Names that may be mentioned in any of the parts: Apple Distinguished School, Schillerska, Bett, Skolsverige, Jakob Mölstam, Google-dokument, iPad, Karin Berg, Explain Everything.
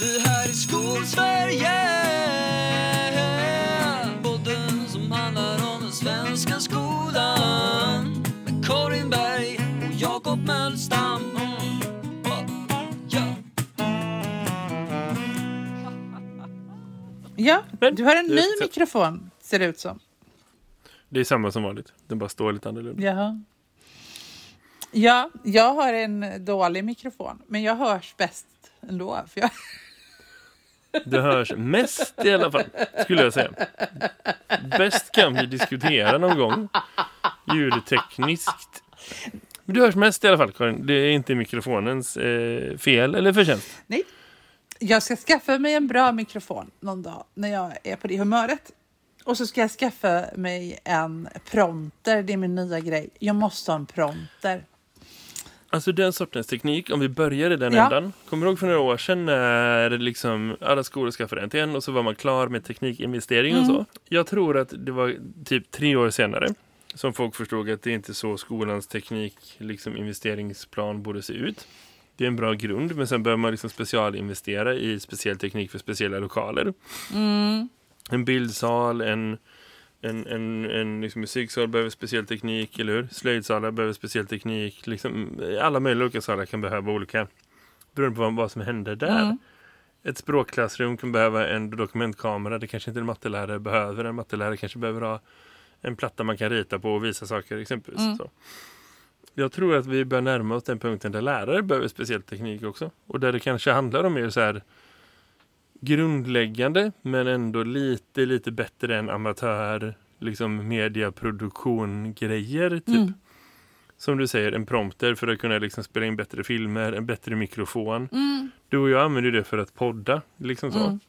Vi här i Skolsverige, podden som handlar om den svenska skolan, med Karin Berg och Jakob Mölstam. Ja, du har en ny mikrofon, ser det ut som. Det är samma som vanligt, den bara står lite annorlunda. Jaha. Ja, jag har en dålig mikrofon, men jag hörs bäst ändå. För jag... Det hörs mest i alla fall, skulle jag säga. Bäst kan vi diskutera någon gång, ljudtekniskt. Men du hörs mest i alla fall, Karin. Det är inte mikrofonens fel eller förtjänst. Nej. Jag ska skaffa mig en bra mikrofon någon dag när jag är på det humöret. Och så ska jag skaffa mig en prompter. Det är min nya grej. Jag måste ha en prompter. Alltså den sortens teknik, om vi börjar i den ändan. Kommer du ihåg för några år sedan när liksom alla skolor skaffade en till en och så var man klar med teknikinvestering och så? Jag tror att det var typ 3 år senare som folk förstod att det inte är så skolans teknik, liksom investeringsplan, borde se ut. Det är en bra grund, men sen börjar man liksom specialinvestera i speciell teknik för speciella lokaler. Mm. En bildsal, en liksom musiksal behöver speciell teknik, eller hur? Slöjdsalar behöver speciell teknik. Liksom, alla möjliga olika salar kan behöva olika, beroende på vad som händer där. Mm. Ett språkklassrum kan behöva en dokumentkamera. Det kanske inte en mattelärare behöver. En mattelärare kanske behöver ha en platta man kan rita på och visa saker, exempelvis. Mm. Så. Jag tror att vi börjar närma oss den punkten där lärare behöver speciell teknik också. Och där det kanske handlar om mer så här grundläggande, men ändå lite bättre än amatör, liksom mediaproduktion-grejer, typ. Mm. Som du säger, en prompter för att kunna liksom spela in bättre filmer, en bättre mikrofon. Mm. Du och jag använder det för att podda, liksom så. Mm.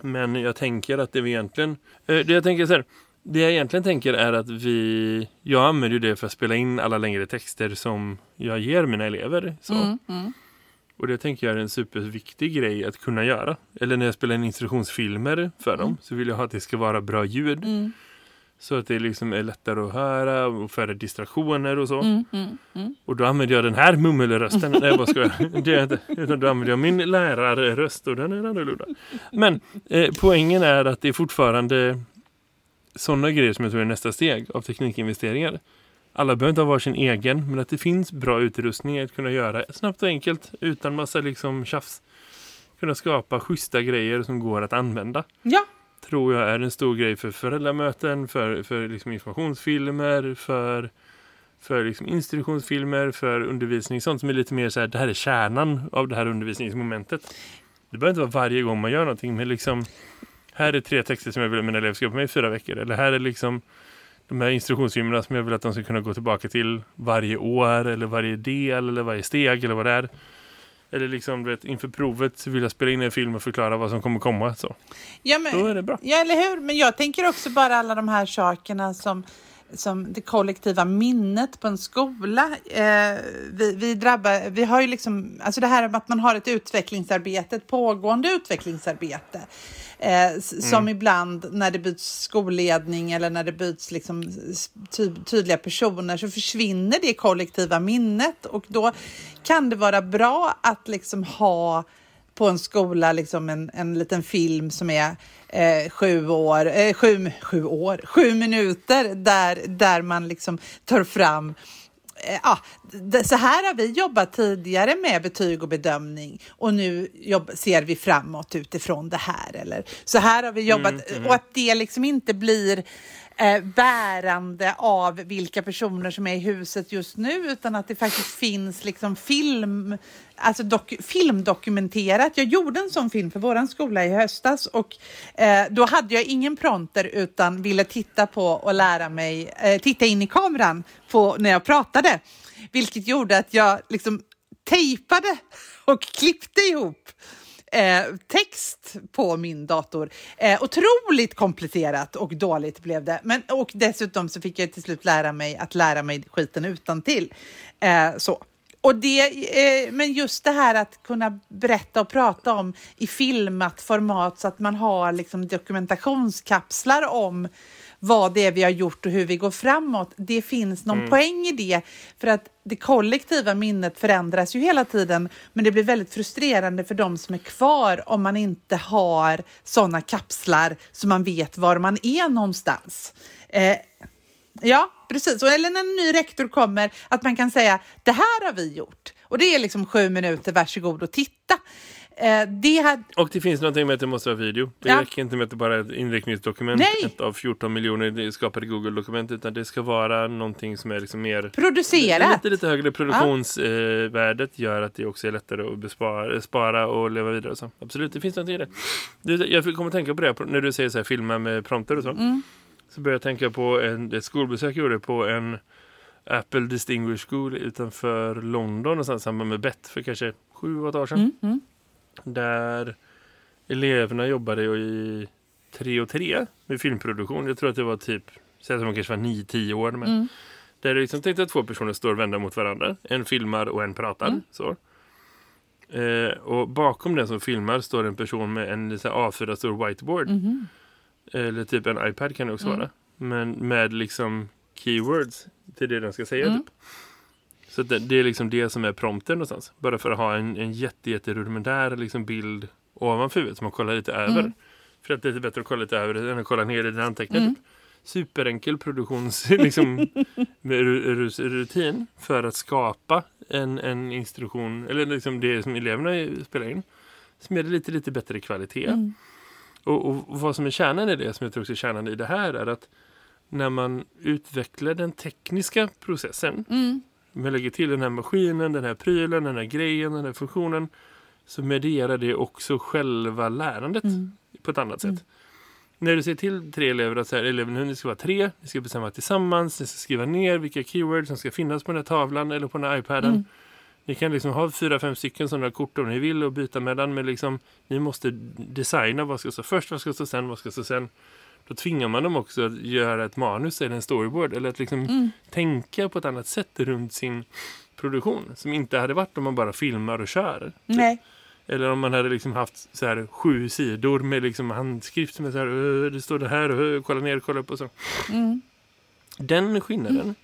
Men jag tänker att det vi egentligen... Det jag egentligen tänker är att jag använder det för att spela in alla längre texter som jag ger mina elever. Så. Och det tänker jag är en superviktig grej att kunna göra. Eller när jag spelar in instruktionsfilmer för dem, så vill jag ha att det ska vara bra ljud. Mm. Så att det liksom är lättare att höra och färre distraktioner och så. Och då använder jag den här mummelrösten. Nej, jag bara skojar. Då använder jag min lärarröst, och den är annorlunda. Men poängen är att det är fortfarande... sådana grejer som jag tror är nästa steg av teknikinvesteringar. Alla behöver inte ha sin egen, men att det finns bra utrustning att kunna göra snabbt och enkelt utan massa liksom tjafs. Kunna skapa schyssta grejer som går att använda. Ja. Tror jag är en stor grej för föräldramöten, för liksom informationsfilmer, för liksom instruktionsfilmer, för undervisning. Sånt som är lite mer så här, det här är kärnan av det här undervisningsmomentet. Det behöver inte vara varje gång man gör någonting, men liksom... Här är 3 texter som jag vill att mina elever ska på mig i 4 veckor. Eller här är liksom de här instruktionsfilmerna som jag vill att de ska kunna gå tillbaka till varje år. Eller varje del, eller varje steg, eller vad det är. Eller liksom, inför provet så vill jag spela in en film och förklara vad som kommer komma. Så. Ja, men, då är det bra. Ja, eller hur? Men jag tänker också bara alla de här sakerna som det kollektiva minnet på en skola. Vi har ju liksom, alltså det här att man har ett utvecklingsarbete, ett pågående utvecklingsarbete. Som ibland när det byts skolledning eller när det byts liksom tydliga personer, så försvinner det kollektiva minnet, och då kan det vara bra att liksom ha på en skola liksom en liten film som är 7 minuter där man liksom tar fram så här har vi jobbat tidigare med betyg och bedömning, och nu ser vi framåt utifrån det här, eller så här har vi jobbat, och att det liksom inte blir bärande av vilka personer som är i huset just nu, utan att det faktiskt finns liksom film, alltså filmdokumenterat. Jag gjorde en sån film för våran skola i höstas, och då hade jag ingen prompter utan ville titta på och lära mig, titta in i kameran på när jag pratade, vilket gjorde att jag liksom tejpade och klippte ihop text på min dator. Otroligt komplicerat och dåligt blev det. Och dessutom så fick jag till slut lära mig skiten utantill. Så. Och det, men just det här att kunna berätta och prata om i filmat format, så att man har liksom dokumentationskapslar om vad det är vi har gjort och hur vi går framåt. Det finns någon poäng i det, för att det kollektiva minnet förändras ju hela tiden, men det blir väldigt frustrerande för de som är kvar om man inte har sådana kapslar så man vet var man är någonstans. Ja, precis. Eller när en ny rektor kommer, att man kan säga, det här har vi gjort. Och det är liksom 7 minuter, varsågod och titta. Och det finns någonting med att det måste ha video. Det räcker inte med att det bara är ett inriktningsdokument. Nej. Ett av 14 miljoner skapade Google-dokument, utan det ska vara någonting som är liksom mer producerat. Lite högre produktionsvärdet gör att det också är lättare att spara och leva vidare och så. Absolut, det finns någonting i det. Jag kommer tänka på det när du säger så här, filma med prompter och så. Så började jag tänka på ett skolbesök jag gjorde på en Apple Distinguished School utanför London och sen samman med Bett för kanske 7-8 år sedan. Där eleverna jobbade i 3 med filmproduktion. Jag tror att det var typ, säg att de kanske var 9-10 år. Men där det liksom tänkte att 2 personer står och vänder mot varandra. En filmar och en pratar. Så. Och bakom den som filmar står en person med en A4 stor whiteboard. Eller typ en iPad kan det också vara. Men med liksom keywords till det den ska säga typ. Så det är liksom det som är prompten någonstans. Bara för att ha en jätterudimendär liksom bild ovanför huvudet som man kollar lite över. För att det är bättre att kolla lite över än att kolla ner i den anteckningen. Typ. Superenkel produktions liksom, rutin för att skapa en instruktion. Eller liksom det som eleverna spelar in. Som är lite bättre kvalitet. Och vad som är kärnan i det, som jag tror också är kärnan i det här, är att när man utvecklar den tekniska processen, man lägger till den här maskinen, den här prylen, den här grejen, den här funktionen, så medierar det också själva lärandet på ett annat sätt. När du säger till 3 elever att så här, elever, ni ska vara 3, ni ska bestämma tillsammans, ni ska skriva ner vilka keywords som ska finnas på den här tavlan eller på den här iPaden. Ni kan liksom ha 4-5 stycken sådana kort om ni vill och byta mellan, men liksom ni måste designa vad ska stå först, vad ska stå sen, vad ska stå sen. Då tvingar man dem också att göra ett manus eller en storyboard eller att liksom tänka på ett annat sätt runt sin produktion som inte hade varit om man bara filmar och kör. Nej. Eller om man hade liksom haft så här 7 sidor med liksom handskrift som är så här, det står det här och kolla ner, kolla upp och så. Den skillnaden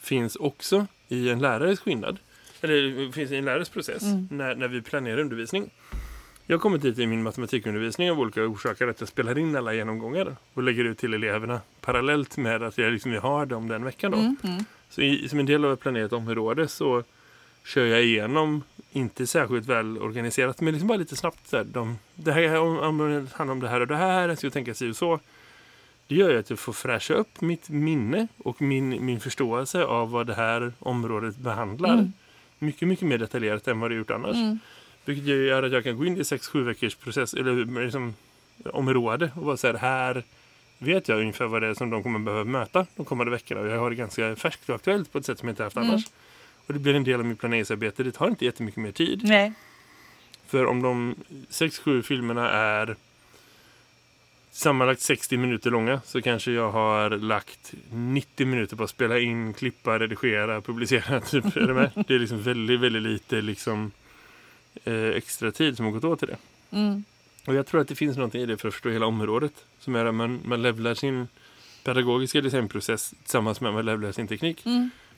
finns också i en lärares skillnad. Eller det finns en lärares när vi planerar undervisning. Jag kommer hit i min matematikundervisning av olika orsaker att jag spelar in alla genomgångar och lägger ut till eleverna parallellt med att jag liksom har dem den veckan då. Så som en del av planetområdet så kör jag igenom, inte särskilt väl organiserat, men liksom bara lite snabbt så här, det här handlar om det här och det här, jag ska tänka sig och så. Det gör ju att jag får fräscha upp mitt minne och min förståelse av vad det här området behandlar. Mycket mer detaljerat än vad det gjort annars. Vilket gör att jag kan gå in i 6-7 veckors process eller liksom område och vara så här vet jag ungefär vad det är som de kommer behöva möta de kommande veckorna. Och jag har det ganska färskt och aktuellt på ett sätt som jag inte haft annars. Och det blir en del av mitt planeringsarbete. Det tar inte jättemycket mer tid. Nej. För om de 6-7 filmerna är sammanlagt 60 minuter långa så kanske jag har lagt 90 minuter på att spela in, klippa, redigera, publicera typ. Det är liksom väldigt, väldigt lite liksom, extra tid som har gått åt till det. Och jag tror att det finns någonting i det för att förstå hela området som är att man levlar sin pedagogiska designprocess tillsammans med att man levlar sin teknik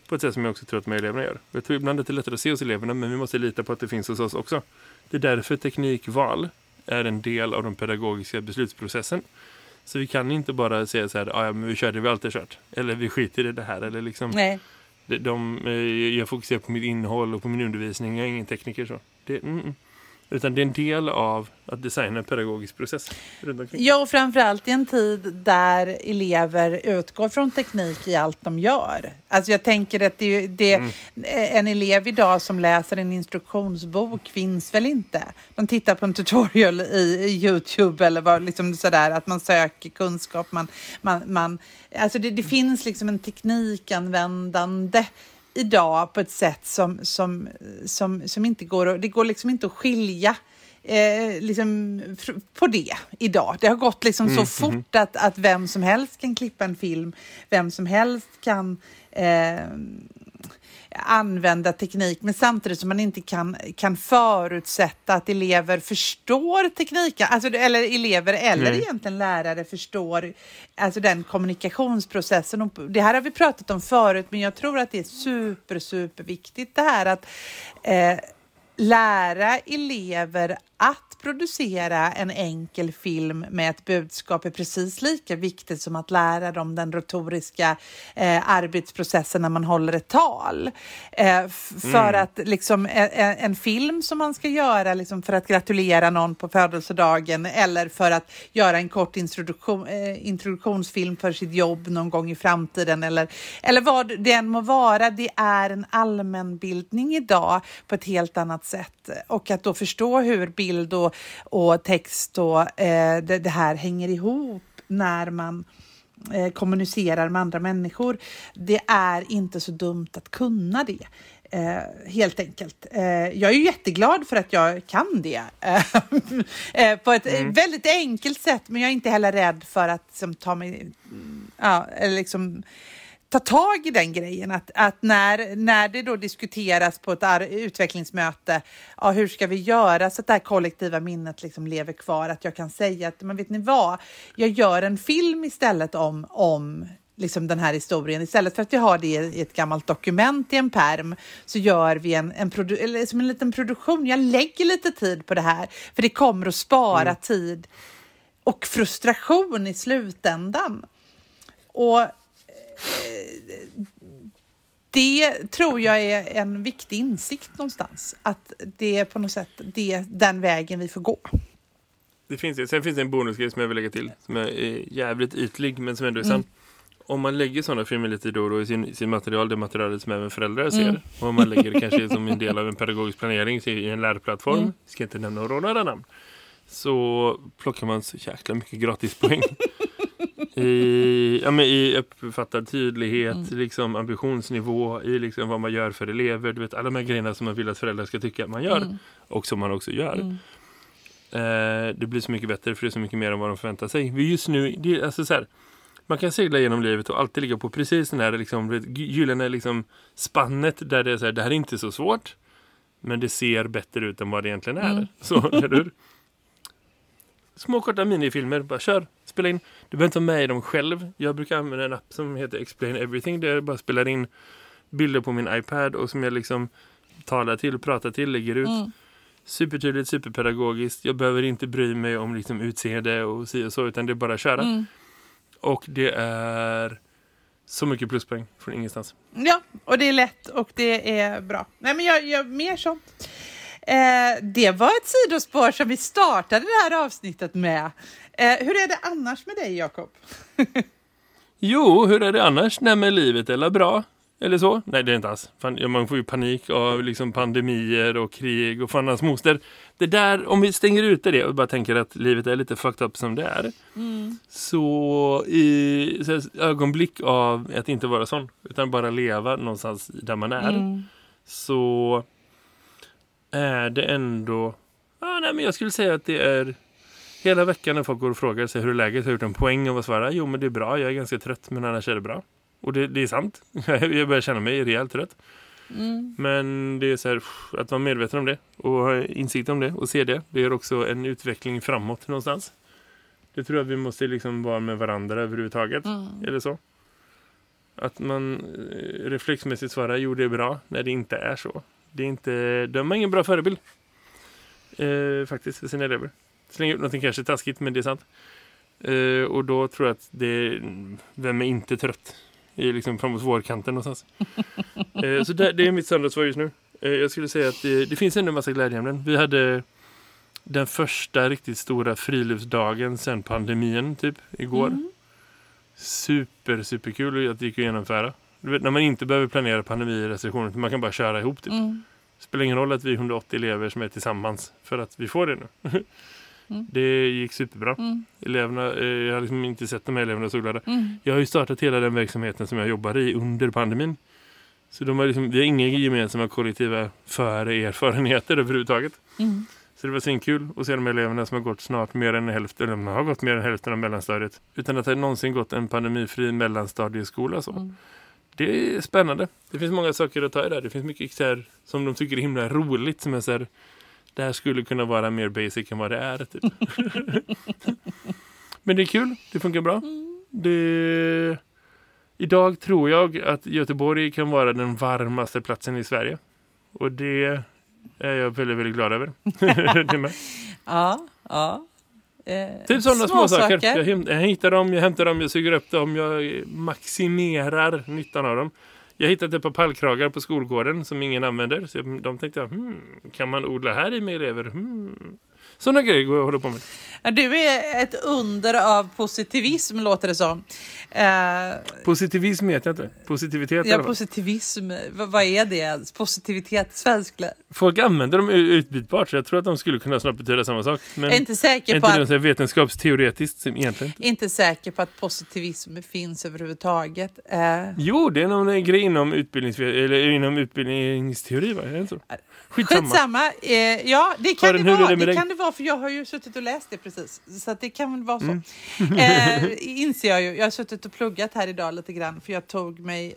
på ett sätt som jag också tror att de här eleverna gör. Jag tror ibland att det är lättare att se hos eleverna, men vi måste lita på att det finns hos oss också. Det är därför teknikval är en del av den pedagogiska beslutsprocessen. Så vi kan inte bara säga så här, ja men vi kör det vi alltid kört. Eller vi skiter i det här. Eller liksom, nej. Jag fokuserar på mitt innehåll och på min undervisning. Jag är ingen tekniker så. Utan det är en del av att designa en pedagogisk process. Ja, och framförallt i en tid där elever utgår från teknik i allt de gör. Alltså jag tänker att en elev idag som läser en instruktionsbok finns väl inte. De tittar på en tutorial i YouTube eller vad, liksom sådär, att man söker kunskap. Man, alltså det finns liksom en teknikanvändande idag på ett sätt som inte går att, det går liksom inte att skilja liksom på det idag. Det har gått liksom så fort att vem som helst kan klippa en film, vem som helst kan använda teknik, men samtidigt som man inte kan förutsätta att elever förstår tekniken, alltså, eller elever eller egentligen lärare förstår, alltså, den kommunikationsprocessen. Och det här har vi pratat om förut, men jag tror att det är superviktigt det här att lära elever att producera en enkel film med ett budskap är precis lika viktigt som att lära dem den retoriska arbetsprocessen när man håller ett tal. För att liksom, en film som man ska göra liksom, för att gratulera någon på födelsedagen eller för att göra en kort introduktionsfilm för sitt jobb någon gång i framtiden eller vad det än må vara, det är en allmänbildning idag på ett helt annat sätt. Och att då förstå hur bild och text och det här hänger ihop när man kommunicerar med andra människor. Det är inte så dumt att kunna det. Helt enkelt. Jag är ju jätteglad för att jag kan det. På ett väldigt enkelt sätt. Men jag är inte heller rädd för att liksom, ta tag i den grejen, att när det då diskuteras på ett utvecklingsmöte, ja, hur ska vi göra så att det här kollektiva minnet liksom lever kvar, att jag kan säga att, men vet ni vad, jag gör en film istället om liksom den här historien, istället för att vi har det i ett gammalt dokument i en perm, så gör vi som en liten produktion, jag lägger lite tid på det här, för det kommer att spara tid och frustration i slutändan. Och det tror jag är en viktig insikt någonstans, att det är på något sätt den vägen vi får gå. Sen finns det en bonusgrej som jag vill lägga till, som är jävligt ytlig men som ändå är sann. Om man lägger sådana filmer lite då och då i sin material, det materialet som även föräldrar ser, och om man lägger det kanske som en del av en pedagogisk planering i en lärplattform, ska inte nämna några namn, så plockar man så jäkla mycket gratispoäng. I uppfattad tydlighet, liksom ambitionsnivå, i liksom vad man gör för elever, du vet, alla de här grejerna som man vill att föräldrar ska tycka att man gör, och som man också gör. Det blir så mycket bättre, för det är så mycket mer än vad de förväntar sig. Vi just nu, det, alltså så här, man kan segla genom livet och alltid ligga på precis den här liksom, gyllene liksom, spannet där det är så här, det här är inte så svårt, men det ser bättre ut än vad det egentligen är. Så, eller hur? Små korta minifilmer, bara kör, spela in. Du behöver inte ha med dem själv. Jag brukar använda en app som heter Explain Everything, där jag bara spelar in bilder på min iPad och som jag liksom talar till, pratar till, lägger ut. Supertydligt, superpedagogiskt. Jag behöver inte bry mig om liksom utseende och så, utan det är bara att köra. Och det är så mycket pluspoäng från ingenstans. Ja, och det är lätt och det är bra. Nej, men jag gör mer sånt. Det var ett sidospår som vi startade det här avsnittet med. Hur är det annars med dig, Jakob? Jo, hur är det annars? Nej, med livet eller bra? Eller så? Nej, det är inte alls. Fan, man får ju panik av liksom pandemier och krig och fan hans moster. Det där, om vi stänger ut det och bara tänker att livet är lite fucked up som det är. Så i ögonblick av att inte vara sån, utan bara leva någonstans där man är. Så är det ändå... nej, men jag skulle säga att det är... Hela veckan när folk går och frågar sig hur läget har gjort en poäng av att svara, jo men det är bra, jag är ganska trött men annars är det bra. Och det är sant. Jag börjar känna mig rejält trött. Men det är så här, att vara medveten om det och ha insikt om det och se det. Det är också en utveckling framåt någonstans. Det tror jag vi måste liksom vara med varandra överhuvudtaget. Eller så. Att man reflexmässigt svarar, jo det är bra, när det inte är så. Det är inte, de har ingen bra förebild faktiskt för sina elever. Slänger ut någonting kanske taskigt, men det är sant. Och då tror jag att det, vem är inte trött? Det är liksom framåt vårkanten någonstans. Så det är mitt söndagsvar just nu. Jag skulle säga att det finns ändå en massa glädjeämnen. Vi hade den första riktigt stora friluftsdagen sedan pandemin typ igår. Superkul att det gick att genomföra. Du vet, när man inte behöver planera pandemirestriktioner, man kan bara köra ihop typ. Spelar ingen roll att vi är 180 elever som är tillsammans, för att vi får det nu. Det gick superbra. Eleverna, jag har liksom inte sett de här eleverna så glada. Jag har ju startat hela den verksamheten som jag jobbar i under pandemin. Så de har liksom, vi har inga gemensamma kollektiva erfarenheter överhuvudtaget. Så det var svinkul att se de eleverna som har gått snart mer än hälften, eller har gått mer än hälften av mellanstadiet, utan att det någonsin gått en pandemifri mellanstadieskola så. det är spännande. Det finns många saker att ta i där. Det finns mycket här som de tycker är himla roligt. Som är så här, det här skulle kunna vara mer basic än vad det är. Typ. Men det är kul. Det funkar bra. Det... Idag tror jag att Göteborg kan vara den varmaste platsen i Sverige. Och det är jag väldigt, väldigt glad över. Ja, ja. Typ sådana små saker. Jag hittar dem, jag hämtar dem, jag suger upp dem, jag maximerar nyttan av dem. Jag hittade ett par pallkragar på skolgården som ingen använder. Så de tänkte, kan man odla här i med elever? Sådana grejer går jag håller på med. Du är ett under av positivism, låter det som. Positivism vet jag inte. Positivitet. Ja, positivism. Vad är det? Positivitet, svenskla. Folk använder dem utbytbart, så jag tror att de skulle kunna snabbt betyda samma sak. Men jag är inte säker på att... vetenskapsteoretiskt egentligen. Inte säker på att positivism finns överhuvudtaget. Jo, det är någon grej inom utbildningsteori, va? Jag tror. Skitsamma. Ja, det kan det vara. Det kan det vara, för jag har ju suttit och läst det precis. Så att det kan väl vara så. Inser jag ju. Jag har suttit och pluggat här idag lite grann. För jag tog mig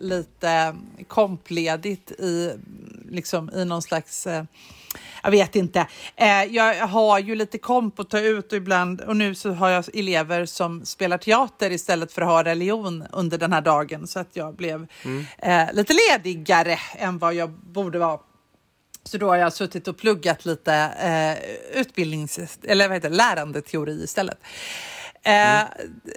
lite kompledigt i, liksom, i någon slags... jag vet inte. Jag har ju lite komp att ta ut ibland. Och nu så har jag elever som spelar teater istället för att ha religion under den här dagen. Så att jag blev lite ledigare än vad jag borde vara. Så då har jag suttit och pluggat lite lärandeteori istället.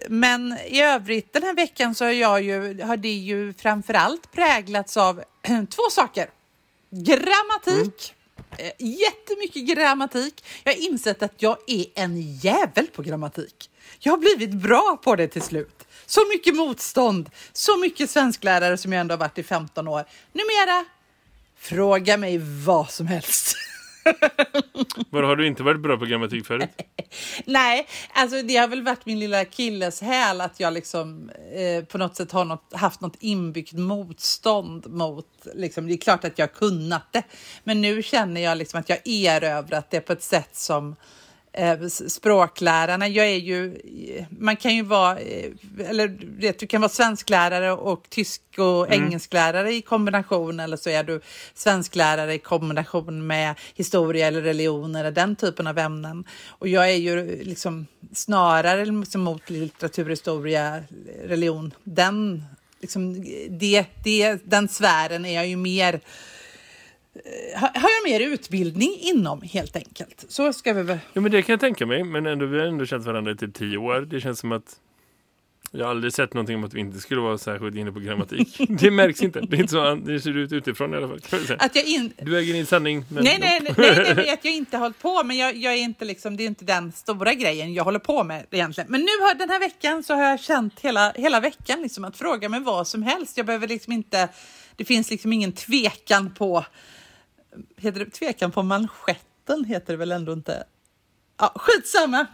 Men i övrigt den här veckan så har det ju framförallt präglats av två saker. Grammatik. Jättemycket grammatik. Jag har insett att jag är en jävel på grammatik. Jag har blivit bra på det till slut. Så mycket motstånd. Så mycket svensklärare som jag ändå har varit i 15 år. Numera... fråga mig vad som helst. Var har du inte varit bra på grammatik förut? Nej, alltså det har väl varit min lilla akilleshäl att jag liksom på något sätt har haft något inbyggt motstånd mot, liksom, det är klart att jag kunnat det, men nu känner jag liksom att jag erövrat det på ett sätt som språklärarna, man kan ju vara, eller du kan vara svensklärare och tysk och engelsklärare i kombination, eller så är du svensklärare i kombination med historia eller religion eller den typen av ämnen, och jag är ju liksom snarare mot litteraturhistoria, religion, den liksom, den sfären är jag ju mer har jag mer utbildning inom, helt enkelt. Så ska vi väl... Ja, men det kan jag tänka mig. Men ändå, vi har ändå känt varandra i 10 år. Det känns som att jag aldrig sett någonting om att vi inte skulle vara särskilt inne på grammatik. Det märks inte. Det är inte så, det ser ut utifrån i alla fall. Kan jag säga. Du äger din sanning. Men... Nej, jag vet, jag inte hållit på. Men jag är inte liksom, det är inte den stora grejen jag håller på med egentligen. Men nu har den här veckan så har jag känt hela veckan liksom, att fråga mig vad som helst. Jag behöver liksom inte... Det finns liksom ingen tvekan på... Heter det tvekan på manschetten? Heter det väl ändå inte? Ja, skitsamma.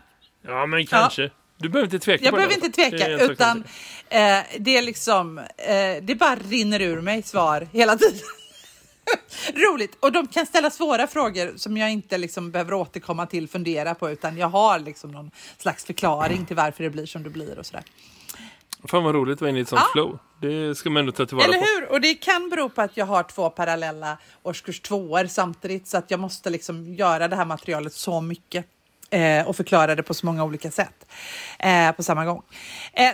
Ja, men kanske. Ja. Du behöver inte tveka. Jag behöver inte tveka, utan det är liksom... det bara rinner ur mig svar hela tiden. Roligt. Och de kan ställa svåra frågor som jag inte liksom behöver återkomma till, fundera på, utan jag har liksom någon slags förklaring till varför det blir som det blir och sådär. Fan vad roligt att vara inne i ett sånt flow. Det ska man ändå ta tillvara på. Eller hur? På. Och det kan bero på att jag har 2 parallella årskurs 2 samtidigt. Så att jag måste liksom göra det här materialet så mycket. Och förklara det på så många olika sätt. På samma gång.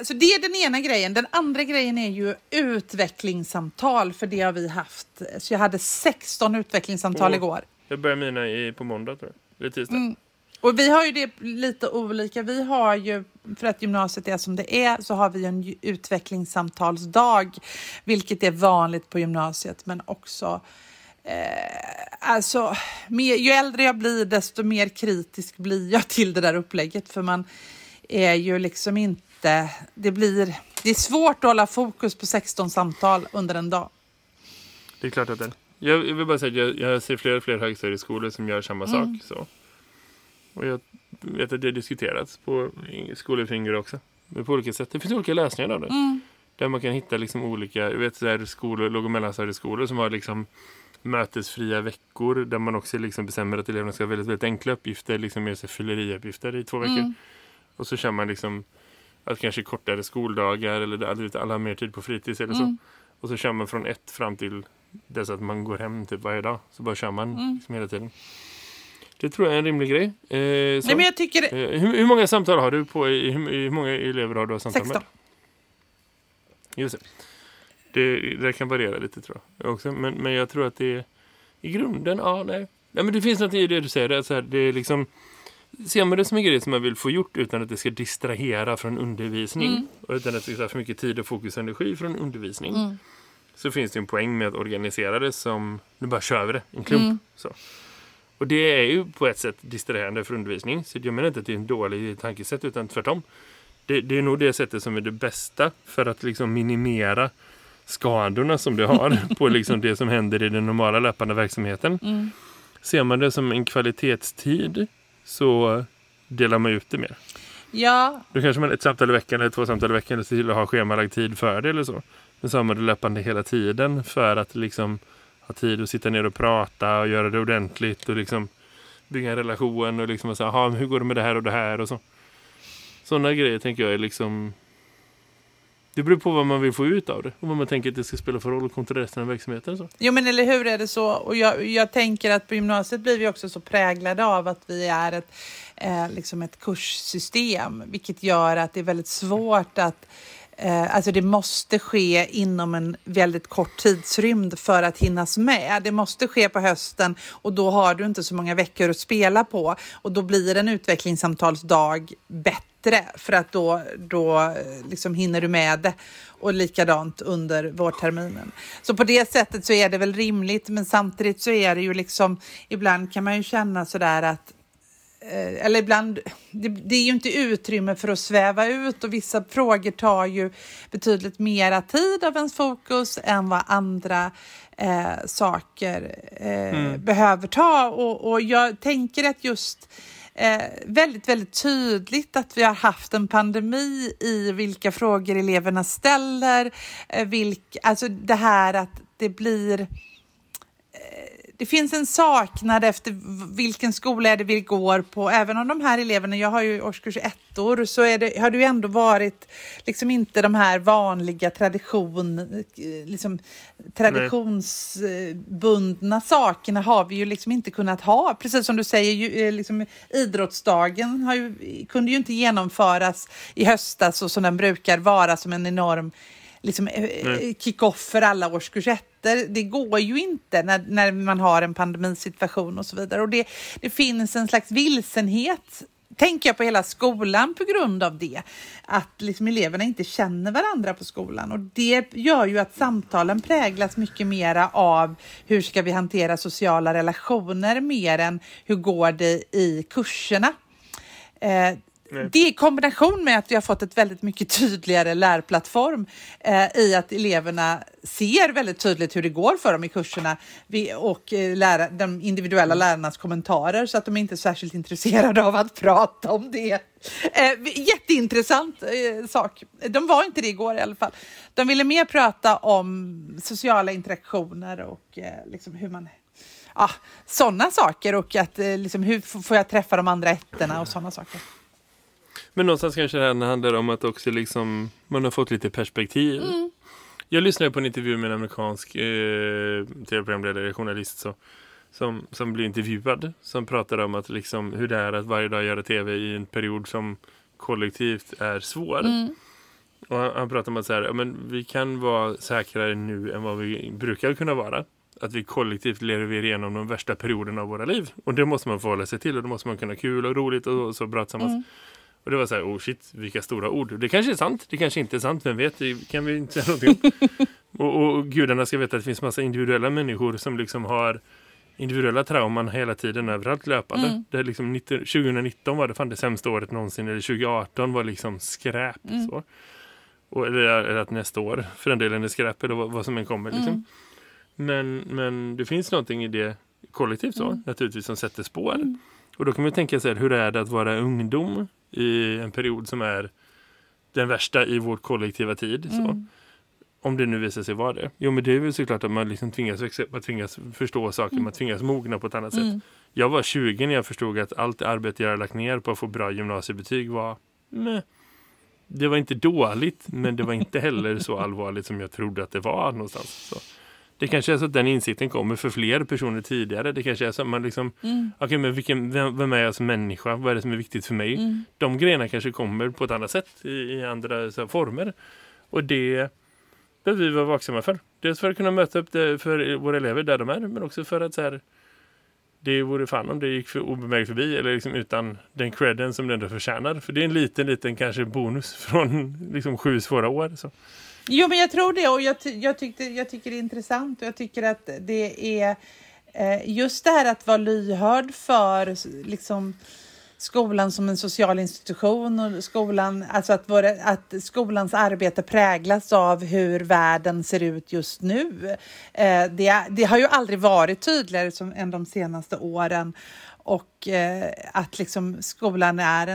Så det är den ena grejen. Den andra grejen är ju utvecklingssamtal. För det har vi haft. Så jag hade 16 utvecklingssamtal igår. Jag börjar mina på måndag tror jag. Eller tisdag. Och vi har ju det lite olika. Vi har ju, för att gymnasiet är som det är, så har vi en utvecklingssamtalsdag, vilket är vanligt på gymnasiet, men också alltså, ju äldre jag blir desto mer kritisk blir jag till det där upplägget, för man är ju liksom inte, det är svårt att hålla fokus på 16 samtal under en dag. Det är klart att det är. Jag vill bara säga att jag ser fler och fler högstadieskolor som gör samma sak, så. Och jag vet att det har diskuterats på skolor för yngre också. Men på olika sätt. Det finns olika lösningar av det. Där man kan hitta liksom olika, jag vet så här skolor, låg- och mellanstadieskolor som har liksom mötesfria veckor. Där man också liksom bestämmer att eleverna ska ha väldigt, väldigt enkla uppgifter. Liksom mer så fylleriuppgifter i 2 veckor. Och så kör man liksom att kanske kortare skoldagar. Eller alla har mer tid på fritids eller så. Och så kör man från 1 fram till dess att man går hem typ varje dag. Så bara kör man som hela tiden. Det tror jag är en rimlig grej. Nej, men jag tycker... hur många samtal har du på... Hur många elever har du samtal 16. Med? Just det. Det kan variera lite, tror jag. Också. Men jag tror att det är... I grunden, ja, nej. Nej, men det finns något i det du säger. Så här, det är liksom... Ser man det som en grej som man vill få gjort utan att det ska distrahera från undervisning. Och utan att det ska ha för mycket tid och fokus och energi från undervisning. Så finns det en poäng med att organisera det som... Nu bara kör vi det, en klump. Så. Och det är ju på ett sätt distraherande för undervisning. Så jag menar inte att det är en dålig tankesätt, utan tvärtom. Det är nog det sättet som är det bästa för att liksom minimera skadorna som du har på liksom det som händer i den normala löpande verksamheten. Ser man det som en kvalitetstid så delar man ut det mer. Ja. Då kanske man ett samtal i veckan eller 2 samtal i veckan och till att ha schemalagd tid för det eller så. Men så har man det löpande hela tiden för att liksom... ha tid att sitta ner och prata och göra det ordentligt och liksom bygga en relation och liksom säga, hur går det med det här och så. Sådana grejer tänker jag är liksom, det beror på vad man vill få ut av det och vad man tänker att det ska spela för roll och kontra resten av verksamheten. Så. Jo, men eller hur är det så? Och jag tänker att på gymnasiet blir vi också så präglade av att vi är ett kurssystem, vilket gör att det är väldigt svårt att alltså det måste ske inom en väldigt kort tidsrymd för att hinnas med. Det måste ske på hösten och då har du inte så många veckor att spela på. Och då blir en utvecklingssamtalsdag bättre för att då liksom hinner du med det. Och likadant under vårterminen. Så på det sättet så är det väl rimligt, men samtidigt så är det ju liksom, ibland kan man ju känna sådär att eller ibland, det är ju inte utrymme för att sväva ut och vissa frågor tar ju betydligt mera tid av ens fokus än vad andra saker behöver ta och jag tänker att just väldigt, väldigt tydligt att vi har haft en pandemi i vilka frågor eleverna ställer alltså det här att det blir det finns en saknad efter vilken skola är det vi går på. Även om de här eleverna, jag har ju årskurs 1-or, så har det ju ändå varit liksom inte de här vanliga traditionsbundna sakerna har vi ju liksom inte kunnat ha. Precis som du säger, ju, liksom, idrottsdagen kunde ju inte genomföras i höstas och som den brukar vara som en enorm liksom kick-off för alla årskurs 1. Det går ju inte när man har en pandemisituation och så vidare. Och det finns en slags vilsenhet, tänker jag, på hela skolan på grund av det. Att liksom eleverna inte känner varandra på skolan. Och det gör ju att samtalen präglas mycket mera av hur ska vi hantera sociala relationer mer än hur går det i kurserna. Det är i kombination med att vi har fått ett väldigt mycket tydligare lärplattform i att eleverna ser väldigt tydligt hur det går för dem i kurserna och de individuella lärarnas kommentarer så att de inte är särskilt intresserade av att prata om det. Jätteintressant sak. De var inte det igår i alla fall. De ville mer prata om sociala interaktioner och liksom hur man... Ja, sådana saker och att liksom, hur får jag träffa de andra ätterna och sådana saker. Men någonstans kanske det här handlar om att också liksom, man har fått lite perspektiv. Jag lyssnade på en intervju med en amerikansk tv-programledare, journalist som blir intervjuad. Som pratar om att liksom, hur det är att varje dag göra tv i en period som kollektivt är svår. Och han pratar om att så här, men vi kan vara säkrare nu än vad vi brukar kunna vara. Att vi kollektivt lever igenom de värsta perioderna av våra liv. Och det måste man förhålla sig till och då måste man kunna kul och roligt och så bra tillsammans. Och det var så här, shit, vilka stora ord. Det kanske är sant, det kanske inte är sant, vem vet, det kan vi inte säga någonting om. Och gudarna ska veta att det finns massa individuella människor som liksom har individuella trauman hela tiden överallt löpande. Det är liksom 2019 var det fan det sämsta året någonsin, eller 2018 var liksom skräp. Så. Och, eller att nästa år, för den delen är skräp, eller vad som än kommer liksom. Men det finns någonting i det kollektivt så, naturligtvis, som sätter spår. Och då kan man tänka sig, hur är det att vara ungdom i en period som är den värsta i vår kollektiva tid. Så. Om det nu visar sig vara det. Jo, men det är väl såklart att man liksom tvingas växa, man tvingas förstå saker, man tvingas mogna på ett annat sätt. Jag var 20 när jag förstod att allt arbete jag hade lagt ner på att få bra gymnasiebetyg var det var inte dåligt, men det var inte heller så allvarligt som jag trodde att det var någonstans. Så det kanske är så att den insikten kommer för fler personer tidigare. Det kanske är så att man liksom, okej, men vem är jag som människa? Vad är det som är viktigt för mig? De grejerna kanske kommer på ett annat sätt i andra så här, former. Och det behöver vi vara vaksamma för. Dels för att kunna möta upp det för våra elever där de är, men också för att så här, det vore fan om det gick för obemärkt förbi eller liksom utan den credden som det ändå förtjänar. För det är en liten kanske bonus från liksom 7 svåra år. Så. Jo, men jag tror det, och jag tycker det är intressant, och jag tycker att det är just det här att vara lyhörd för liksom skolan som en social institution, och skolan, alltså att skolans arbete präglas av hur världen ser ut just nu. Det har ju aldrig varit tydligare än de senaste åren, och att liksom skolan är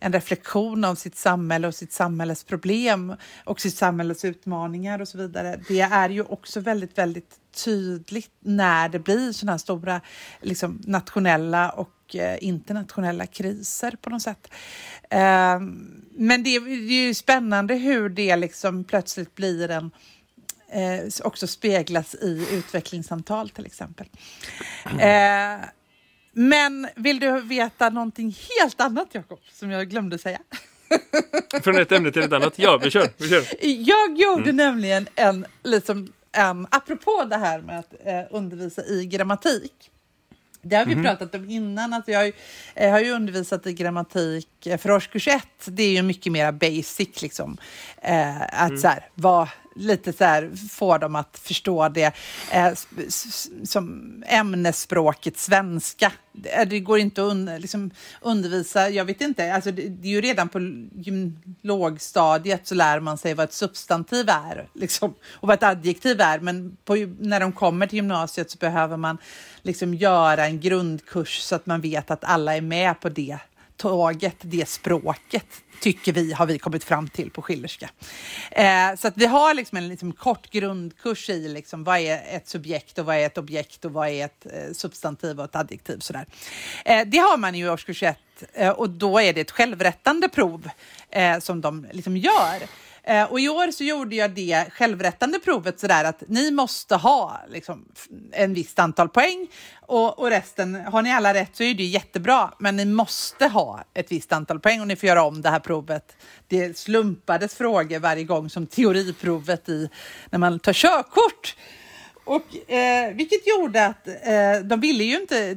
en reflektion av sitt samhälle och sitt samhälles problem och sitt samhälles utmaningar och så vidare. Det är ju också väldigt, väldigt tydligt när det blir sådana här stora liksom nationella och internationella kriser på något sätt. Men det är ju spännande hur det liksom plötsligt blir en också speglas i utvecklingssamtal till exempel. Men vill du veta någonting helt annat, Jakob, som jag glömde säga? Från ett ämne till ett annat. Ja, vi kör. Jag gjorde nämligen en apropå det här med att undervisa i grammatik. Det har vi pratat om innan, att jag har ju undervisat i grammatik för årskurs 1. Det är ju mycket mer basic liksom. Att så här, vara lite så här, få dem att förstå det som ämnesspråket svenska. Det går inte att undervisa, jag vet inte. Alltså det är ju redan på lågstadiet så lär man sig vad ett substantiv är liksom, och vad ett adjektiv är. Men när de kommer till gymnasiet så behöver man liksom göra en grundkurs så att man vet att alla är med på det tåget, det språket, tycker vi, har vi kommit fram till på Schillerska. Så att vi har liksom en liksom kort grundkurs i liksom, vad är ett subjekt och vad är ett objekt och vad är ett substantiv och ett adjektiv. Sådär. Det har man ju i årskurs 1, och då är det ett självrättande prov som de liksom gör. Och i år så gjorde jag det självrättande provet sådär att ni måste ha liksom en visst antal poäng, och resten, har ni alla rätt så är det ju jättebra, men ni måste ha ett visst antal poäng och ni får göra om det här provet. Det slumpades frågor varje gång som teoriprovet när man tar körkort. Och vilket gjorde att de ville ju inte...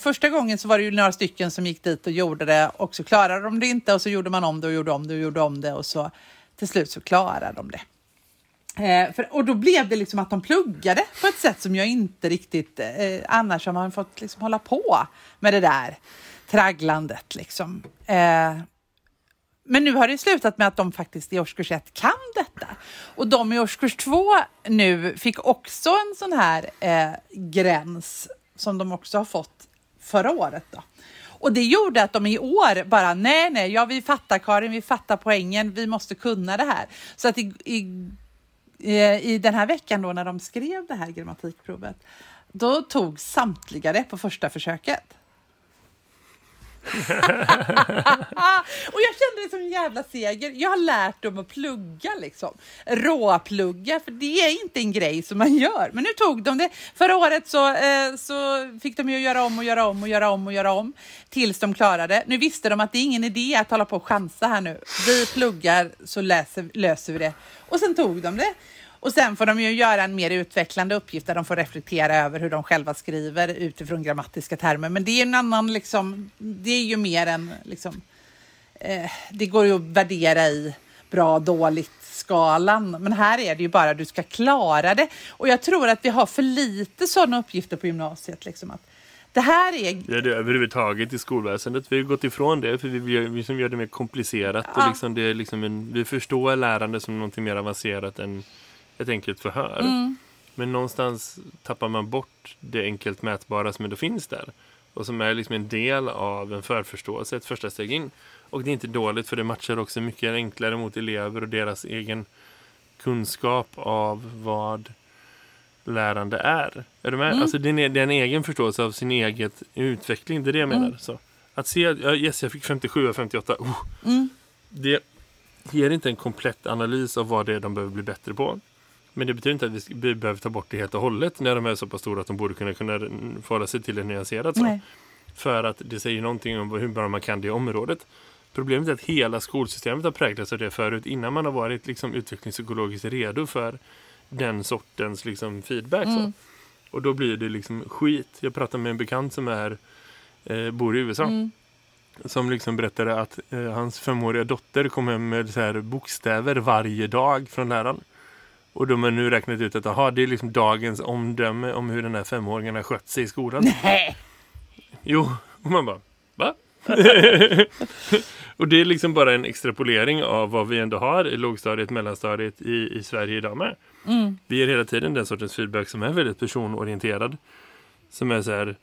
Första gången så var det ju några stycken som gick dit och gjorde det, och så klarade de det inte, och så gjorde man om det och gjorde om det, och så... Till slut så klarade de det. Och då blev det liksom att de pluggade på ett sätt som jag inte riktigt... annars har man fått liksom hålla på med det där tragglandet liksom. Men nu har det slutat med att de faktiskt i årskurs 1 kan detta. Och de i årskurs 2 nu fick också en sån här gräns som de också har fått förra året då. Och det gjorde att de i år bara, vi fattar Karin, vi fattar poängen, vi måste kunna det här. Så att i den här veckan då när de skrev det här grammatikprovet, då tog samtliga det på första försöket. Och jag kände det som en jävla seger. Jag har lärt dem att plugga liksom. Råplugga, för det är inte en grej som man gör. Men nu tog de det. Förra året så fick de ju göra om tills de klarade. Nu visste de att det är ingen idé att hålla på och chansa här nu. Vi pluggar så löser vi det. Och sen tog de det. Och sen får de ju göra en mer utvecklande uppgift där de får reflektera över hur de själva skriver utifrån grammatiska termer. Men det är en annan liksom, det är ju mer en liksom, det går ju att värdera i bra, dåligt skalan. Men här är det ju bara du ska klara det. Och jag tror att vi har för lite sådana uppgifter på gymnasiet liksom, att det här är... Ja, det är överhuvudtaget i skolväsendet. Vi har gått ifrån det, för vi som gör det mer komplicerat. Ja. Och liksom, det är liksom vi förstår lärande som någonting mer avancerat än ett enkelt förhör. Men någonstans tappar man bort det enkelt mätbara som ändå finns där. Och som är liksom en del av en förförståelse, ett första steg in. Och det är inte dåligt, för det matchar också mycket enklare mot elever och deras egen kunskap av vad lärande är. Är du med? Alltså det är en egen förståelse av sin egen utveckling. Det är det jag menar. Så. Att se, jag fick 57 och 58. Det ger inte en komplett analys av vad det är de behöver bli bättre på. Men det betyder inte att vi behöver ta bort det helt och hållet när de är så pass stora att de borde kunna föra sig till en nyanserad sak. För att det säger någonting om hur bra man kan det i området. Problemet är att hela skolsystemet har präglats av det förut innan man har varit liksom utvecklingspsykologiskt redo för den sortens liksom feedback. Mm. Och då blir det liksom skit. Jag pratade med en bekant som bor i USA. Mm. Som liksom berättade att hans 5-åriga dotter kom hem med så här bokstäver varje dag från läraren. Och de har nu räknat ut att det är liksom dagens omdöme om hur den här 5-åringen har skött sig i skolan. Nej. Jo, och man bara, va? Och det är liksom bara en extrapolering av vad vi ändå har i lågstadiet, mellanstadiet i Sverige idag med. Mm. Vi ger hela tiden den sortens feedback som är väldigt personorienterad. Som är så här,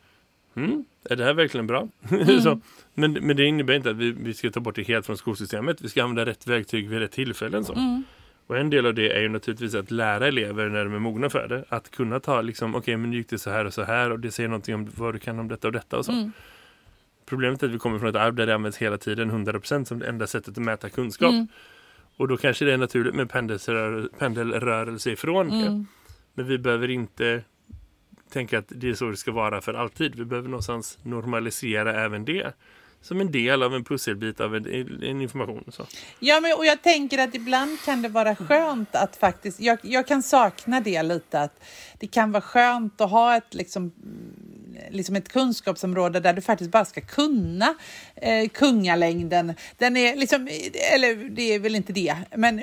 är det här verkligen bra? Mm. Så, men det innebär inte att vi ska ta bort det helt från skolsystemet. Vi ska använda rätt verktyg vid rätt tillfällen. Så. Mm. Och en del av det är ju naturligtvis att lära elever när de är mogna för det. Att kunna ta liksom, okej, men nu gick det så här och det säger någonting om vad du kan om detta och detta och så. Mm. Problemet är att vi kommer från ett arv där det används hela tiden 100% som det enda sättet att mäta kunskap. Mm. Och då kanske det är naturligt med pendelrörelse ifrån det. Mm. Men vi behöver inte tänka att det är så det ska vara för alltid. Vi behöver någonstans normalisera även det. Som en del av en pusselbit av en information. Så. Ja, men, och jag tänker att ibland kan det vara skönt att faktiskt... Jag kan sakna det lite. Att det kan vara skönt att ha ett... liksom ett kunskapsområde där du faktiskt bara ska kunna kungalängden. Den är liksom, eller det är väl inte det, men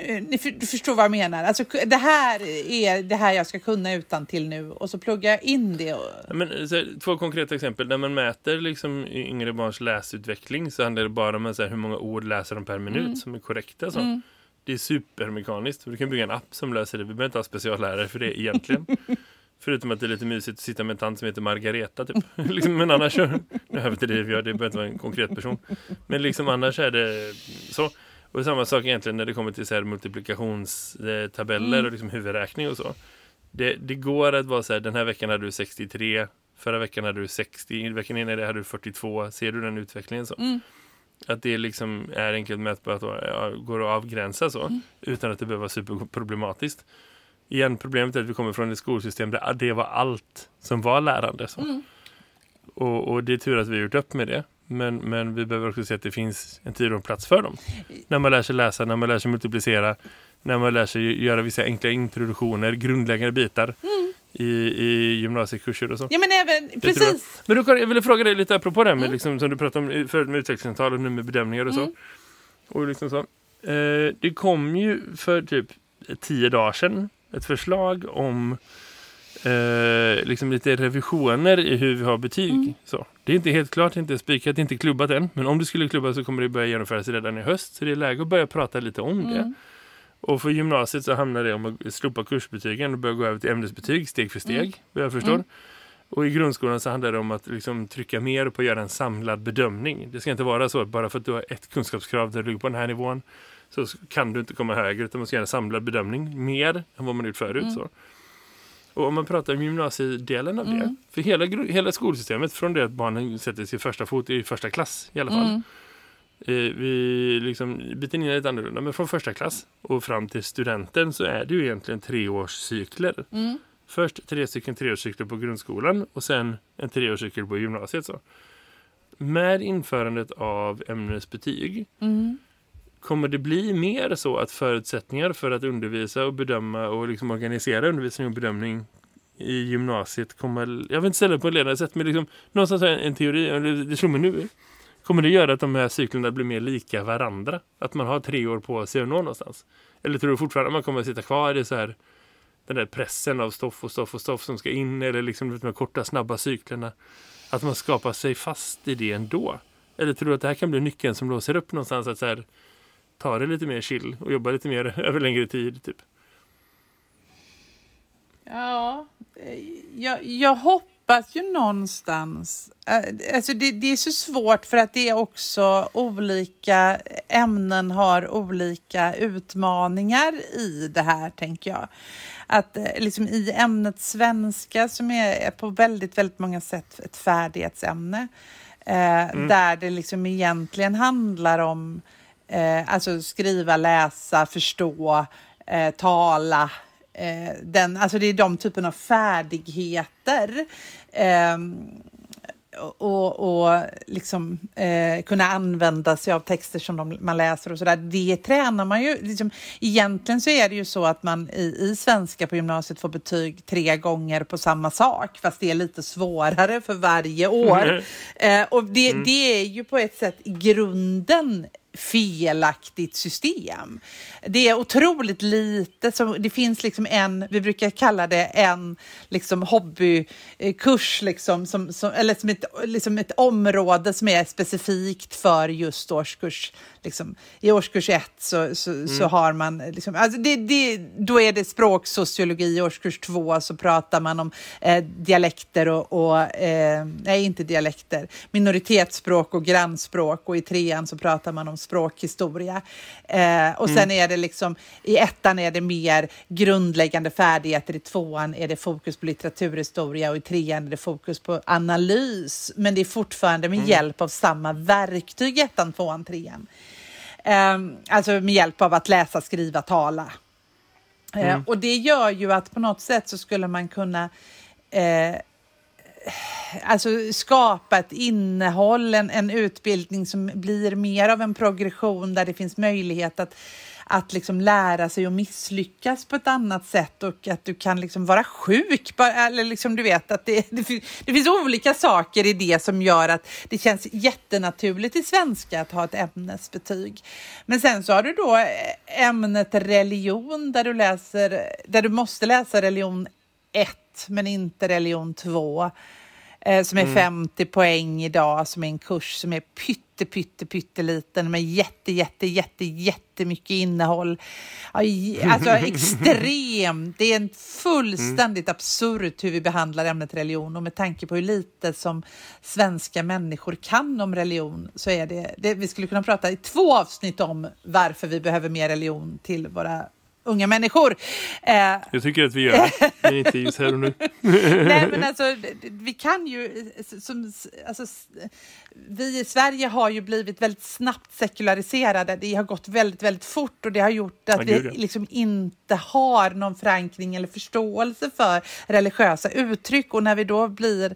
du förstår vad jag menar. Alltså, det här är det här jag ska kunna utan till nu, och så pluggar jag in det. Men, så, 2 konkreta exempel. När man mäter liksom yngre barns läsutveckling så handlar det bara om så här, hur många ord läser de per minut som är korrekta. Så. Mm. Det är supermekaniskt. Du kan bygga en app som löser det. Vi behöver inte ha speciallärare för det egentligen. Förutom att det är lite mysigt att sitta med en tant som heter Margareta typ. Liksom, men annars nu hör vi till det vi gör, det behöver inte vara en konkret person. Men liksom annars är det så. Och samma sak egentligen när det kommer till så här multiplikationstabeller och liksom huvudräkning och så. Det går att vara så här, den här veckan hade du 63, förra veckan hade du 60, veckan innan det hade du 42. Ser du den utvecklingen så? Mm. Att det liksom är enkelt mätbart och går att avgränsa så. Mm. Utan att det behöver vara superproblematiskt. Igen, problemet är att vi kommer från ett skolsystem där det var allt som var lärande. Så. Mm. Och det är tur att vi har gjort upp med det. Men vi behöver också se att det finns en tid och en plats för dem. När man lär sig läsa, när man lär sig multiplicera, när man lär sig göra vissa enkla introduktioner, grundläggande bitar i gymnasiekurser och så. Ja, men även, precis. Men då, jag ville fråga dig lite apropå det med, liksom, som du pratade om förut med utvecklingssamtal och nu med bedömningar och så. Och liksom så. Det kom ju för typ 10 dagar sedan ett förslag om liksom lite revisioner i hur vi har betyg. Mm. Så. Det är inte helt klart, inte spikat, inte klubbat än. Men om det skulle klubba så kommer det börja genomföras redan i höst. Så det är läge att börja prata lite om det. Och för gymnasiet så handlar det om att slopa kursbetygen och börja gå över till ämnesbetyg steg för steg. Vad jag förstår. Och i grundskolan så handlar det om att liksom trycka mer på att göra en samlad bedömning. Det ska inte vara så att bara för att du har ett kunskapskrav där du ligger på den här nivån så kan du inte komma högre, utan man ska göra en samlad bedömning mer än vad man gjort förut. Så. Och om man pratar om gymnasiedelen av det, för hela skolsystemet från det att barnen sätter sig första fot i första klass i alla fall. Vi liksom biten in lite annorlunda, men från första klass och fram till studenten så är det ju egentligen 3-årscykler. Först 3 treårscykler på grundskolan och sen en 3-årscykel på gymnasiet. Så. Med införandet av ämnesbetyg kommer det bli mer så att förutsättningar för att undervisa och bedöma och liksom organisera undervisning och bedömning i gymnasiet kommer, jag vill inte ställa det på ett ledande sätt, men liksom, någonstans en teori, det slår mig nu, kommer det göra att de här cyklerna blir mer lika varandra? Att man har 3 år på sig att nå någonstans? Eller tror du fortfarande att man kommer att sitta kvar i så här, den där pressen av stoff som ska in, eller liksom de korta, snabba cyklerna? Att man skapar sig fast i det ändå? Eller tror du att det här kan bli nyckeln som låser upp någonstans att så här, ta det lite mer chill och jobba lite mer över längre tid typ? Ja, jag hoppas ju någonstans. Alltså det är så svårt för att det är också olika ämnen har olika utmaningar i det här, tänker jag. Att liksom i ämnet svenska som är på väldigt, väldigt många sätt ett färdighetsämne där det liksom egentligen handlar om Alltså skriva, läsa, förstå, tala. Alltså det är de typen av färdigheter. Och liksom kunna använda sig av texter som man läser och sådär. Det tränar man ju. Liksom, egentligen så är det ju så att man i svenska på gymnasiet får betyg 3 gånger på samma sak. Fast det är lite svårare för varje år. Och det är ju på ett sätt grunden felaktigt system. Det är otroligt lite. Så det finns liksom vi brukar kalla det en liksom hobbykurs liksom, eller som ett område som är specifikt för just årskurs. Liksom. I årskurs 1 så har man liksom, alltså då är det språksociologi. I årskurs 2 så pratar man om dialekter minoritetsspråk och grannspråk, och i 3:an så pratar man om språkhistoria. Och sen är det liksom, i 1:an är det mer grundläggande färdigheter, i 2:an är det fokus på litteraturhistoria och i 3:an är det fokus på analys. Men det är fortfarande med hjälp av samma verktyg, 1:an, 2:an, 3:an. Alltså med hjälp av att läsa, skriva, tala. Och det gör ju att på något sätt så skulle man kunna alltså skapa ett innehåll, en utbildning som blir mer av en progression där det finns möjlighet att liksom lära sig och misslyckas på ett annat sätt, och att du kan liksom vara sjuk eller liksom, du vet att det finns olika saker i det som gör att det känns jättenaturligt i svenska att ha ett ämnesbetyg. Men sen så har du då ämnet religion där du måste läsa religion 1 men inte religion 2, som är 50 poäng idag, som är en kurs som är pytteliten med jättemycket innehåll. Alltså extremt. Det är en fullständigt absurt hur vi behandlar ämnet religion, och med tanke på hur lite som svenska människor kan om religion så är det vi skulle kunna prata i 2 avsnitt om varför vi behöver mer religion till våra unga människor. Jag tycker att vi gör det. Det är inte just här och nu. Nej, men alltså, vi kan ju... vi i Sverige har ju blivit väldigt snabbt sekulariserade. Det har gått väldigt, väldigt fort, och det har gjort att vi liksom inte har någon förankring eller förståelse för religiösa uttryck. Och när vi då blir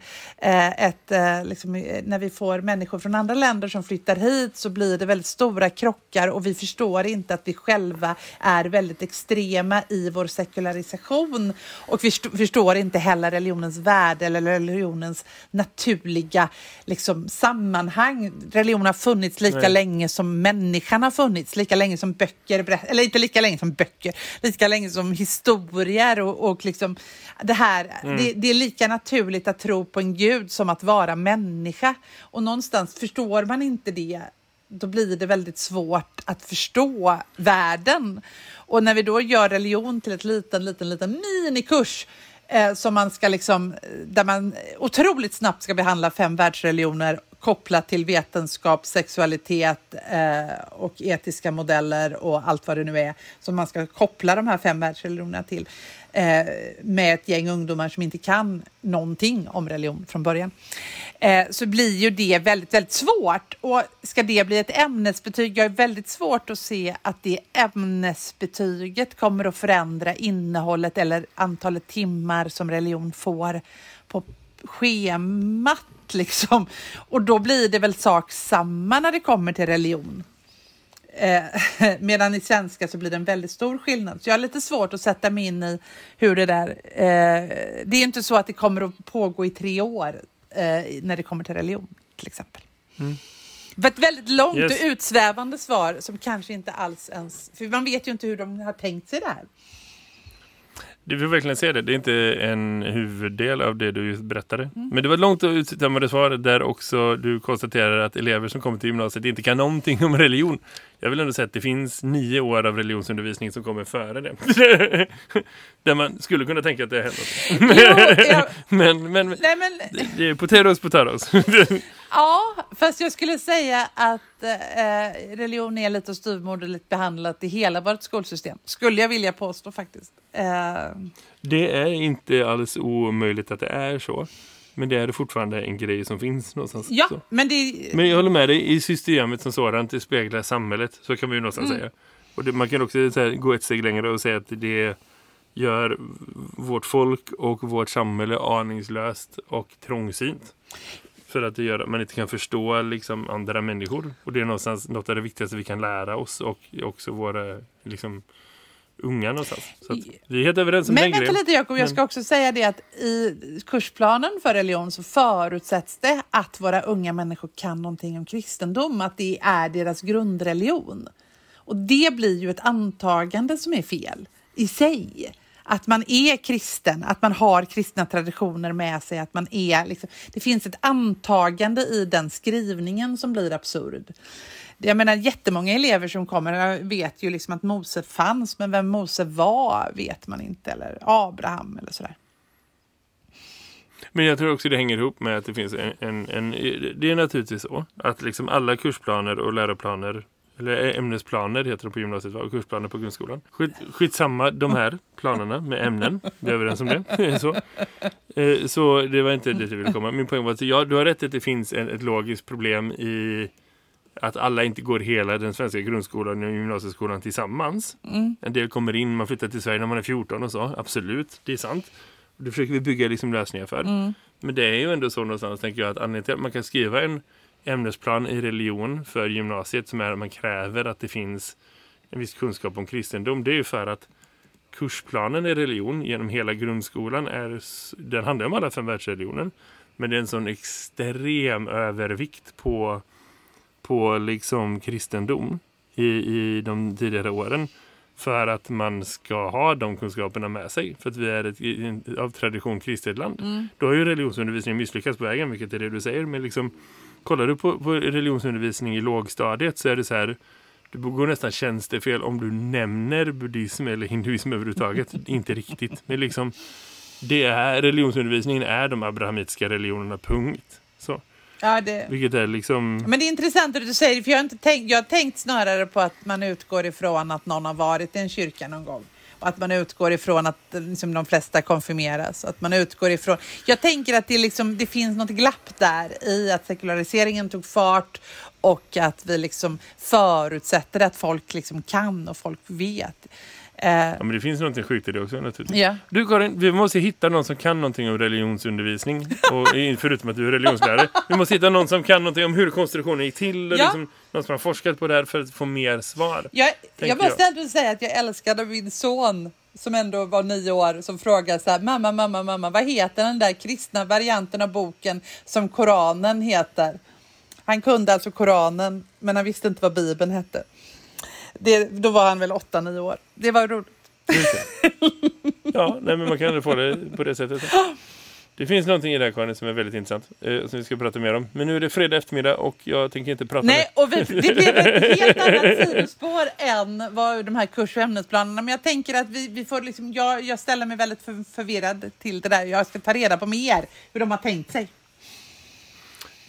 när vi får människor från andra länder som flyttar hit, så blir det väldigt stora krockar, och vi förstår inte att vi själva är väldigt extrema i vår sekularisation, och vi förstår inte heller religionens värde eller religionens naturliga liksom sammanhang. Religion har funnits lika länge som människan har funnits, lika länge som böcker, eller inte lika länge som böcker, lika länge som historier, och liksom det här, det är lika naturligt att tro på en gud som att vara människa, och någonstans förstår man inte det, då blir det väldigt svårt att förstå världen. Och när vi då gör religion till ett liten minikurs som man ska liksom, där man otroligt snabbt ska behandla 5 världsreligioner kopplat till vetenskap, sexualitet och etiska modeller och allt vad det nu är som man ska koppla de här 5 världsreligionerna till, med ett gäng ungdomar som inte kan någonting om religion från början, så blir ju det väldigt, väldigt svårt. Och ska det bli ett ämnesbetyg, jag är väldigt svårt att se att det ämnesbetyget kommer att förändra innehållet eller antalet timmar som religion får på schemat liksom. Och då blir det väl sak samma när det kommer till religion. Medan i svenska så blir det en väldigt stor skillnad. Så jag har lite svårt att sätta mig in i hur det där... det är inte så att det kommer att pågå i 3 år när det kommer till religion till exempel. Ett väldigt långt och utsvävande svar som kanske inte alls ens... För man vet ju inte hur de har tänkt sig det här. Du får verkligen se det. Det är inte en huvuddel av det du berättade. Men det var ett långt och uttömmande svar där också du konstaterar att elever som kommer till gymnasiet inte kan någonting om religion. Jag vill ändå säga att det finns 9 år av religionsundervisning som kommer före det. Där man skulle kunna tänka att det har hänt. Men det är potatis. Ja, fast jag skulle säga att religion är lite styvmoderligt behandlat i hela vårt skolsystem. Skulle jag vilja påstå faktiskt. Det är inte alls omöjligt att det är så. Men det är fortfarande en grej som finns någonstans. Ja, så. Men jag håller med dig, i systemet som sådant, det speglar samhället, så kan vi ju någonstans säga. Och det, man kan också så här, gå ett steg längre och säga att det gör vårt folk och vårt samhälle aningslöst och trångsynt. För att det gör att man inte kan förstå liksom, andra människor. Och det är någonstans något av det viktigaste vi kan lära oss och också våra... liksom, unga någonstans. Så att vi är helt överens om den grejen. Men vänta lite Jakob, jag ska också säga det att i kursplanen för religion så förutsätts det att våra unga människor kan någonting om kristendom, att det är deras grundreligion. Och det blir ju ett antagande som är fel i sig. Att man är kristen, att man har kristna traditioner med sig, att man är liksom, det finns ett antagande i den skrivningen som blir absurd. Jag menar, jättemånga elever som kommer vet ju liksom att Mose fanns, men vem Mose var vet man inte, eller Abraham eller sådär. Men jag tror också det hänger ihop med att det finns en det är naturligtvis så att liksom alla kursplaner och läroplaner, eller ämnesplaner heter det på gymnasiet och kursplaner på grundskolan. Skitsamma de här planerna med ämnen. Det är överens om det. Så det var inte dit jag ville komma. Min poäng var att du har rätt att det finns ett logiskt problem i att alla inte går hela den svenska grundskolan och gymnasieskolan tillsammans. En del kommer in, man flyttar till Sverige när man är 14 och så. Absolut, det är sant. Det försöker vi bygga liksom lösningar för. Men det är ju ändå så någonstans, tänker jag, att anledningen till att man kan skriva en ämnesplan i religion för gymnasiet som är att man kräver att det finns en viss kunskap om kristendom, det är ju för att kursplanen i religion genom hela grundskolan är, den handlar om alla fem världsreligioner, men det är en sån extrem övervikt på liksom kristendom i de tidigare åren för att man ska ha de kunskaperna med sig, för att vi är ett av tradition kristet land. Då har ju religionsundervisningen misslyckats på vägen, vilket är det du säger, men liksom kollar du på religionsundervisning i lågstadiet så är det så här, du går nästan tjänstefel om du nämner buddhism eller hinduism överhuvudtaget. Inte riktigt, men liksom det är, religionsundervisningen är de abrahamitiska religionerna, punkt. Så. Ja, det... Vilket är liksom... Men det är intressant att du säger, för jag har tänkt snarare på att man utgår ifrån att någon har varit i en kyrka någon gång. Och att man utgår ifrån att liksom, de flesta konfirmeras. Att man utgår ifrån... Jag tänker att det, liksom, det finns något glapp där i att sekulariseringen tog fart och att vi liksom förutsätter att folk liksom kan och folk vet. Ja, men det finns någonting sjukt i det också naturligtvis. Yeah. Du Karin, vi måste hitta någon som kan någonting om religionsundervisning och, förutom att du är religionslärare. Vi måste hitta någon som kan någonting om hur konstruktionen gick till och liksom, någon som har forskat på det här för att få mer svar. Jag måste ändå säga att jag älskade min son som ändå var 9 år som frågade så här, mamma, vad heter den där kristna varianten av boken som Koranen heter? Han kunde alltså Koranen, men han visste inte vad Bibeln hette. Då var han väl 8-9 år. Det var roligt. Ja, nej, men man kan ändå få det på det sättet. Det finns någonting i det här, Karin, som är väldigt intressant. Som vi ska prata mer om. Men nu är det fredag eftermiddag och jag tänker inte prata om det. Det blev ett helt annat sidospår än vad de här kurs- och ämnesplanerna. Men jag tänker att vi får liksom... Jag ställer mig väldigt förvirrad till det där. Jag ska ta reda på mer hur de har tänkt sig.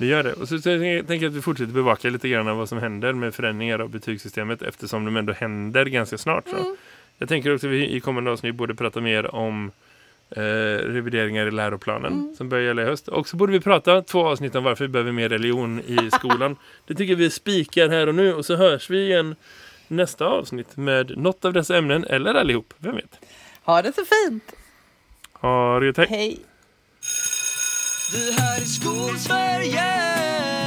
Vi gör det. Och så tänker jag att vi fortsätter bevaka lite grann vad som händer med förändringar av betygssystemet eftersom de ändå händer ganska snart. Så. Jag tänker också att vi i kommande avsnitt borde prata mer om revideringar i läroplanen som börjar gälla i höst. Och så borde vi prata 2 avsnitt om varför vi behöver mer religion i skolan. Det tycker vi spikar här och nu, och så hörs vi igen nästa avsnitt med något av dessa ämnen eller allihop. Vem vet? Ha det så fint! Ha det, tack! Hej! Vi här i Skolsverige.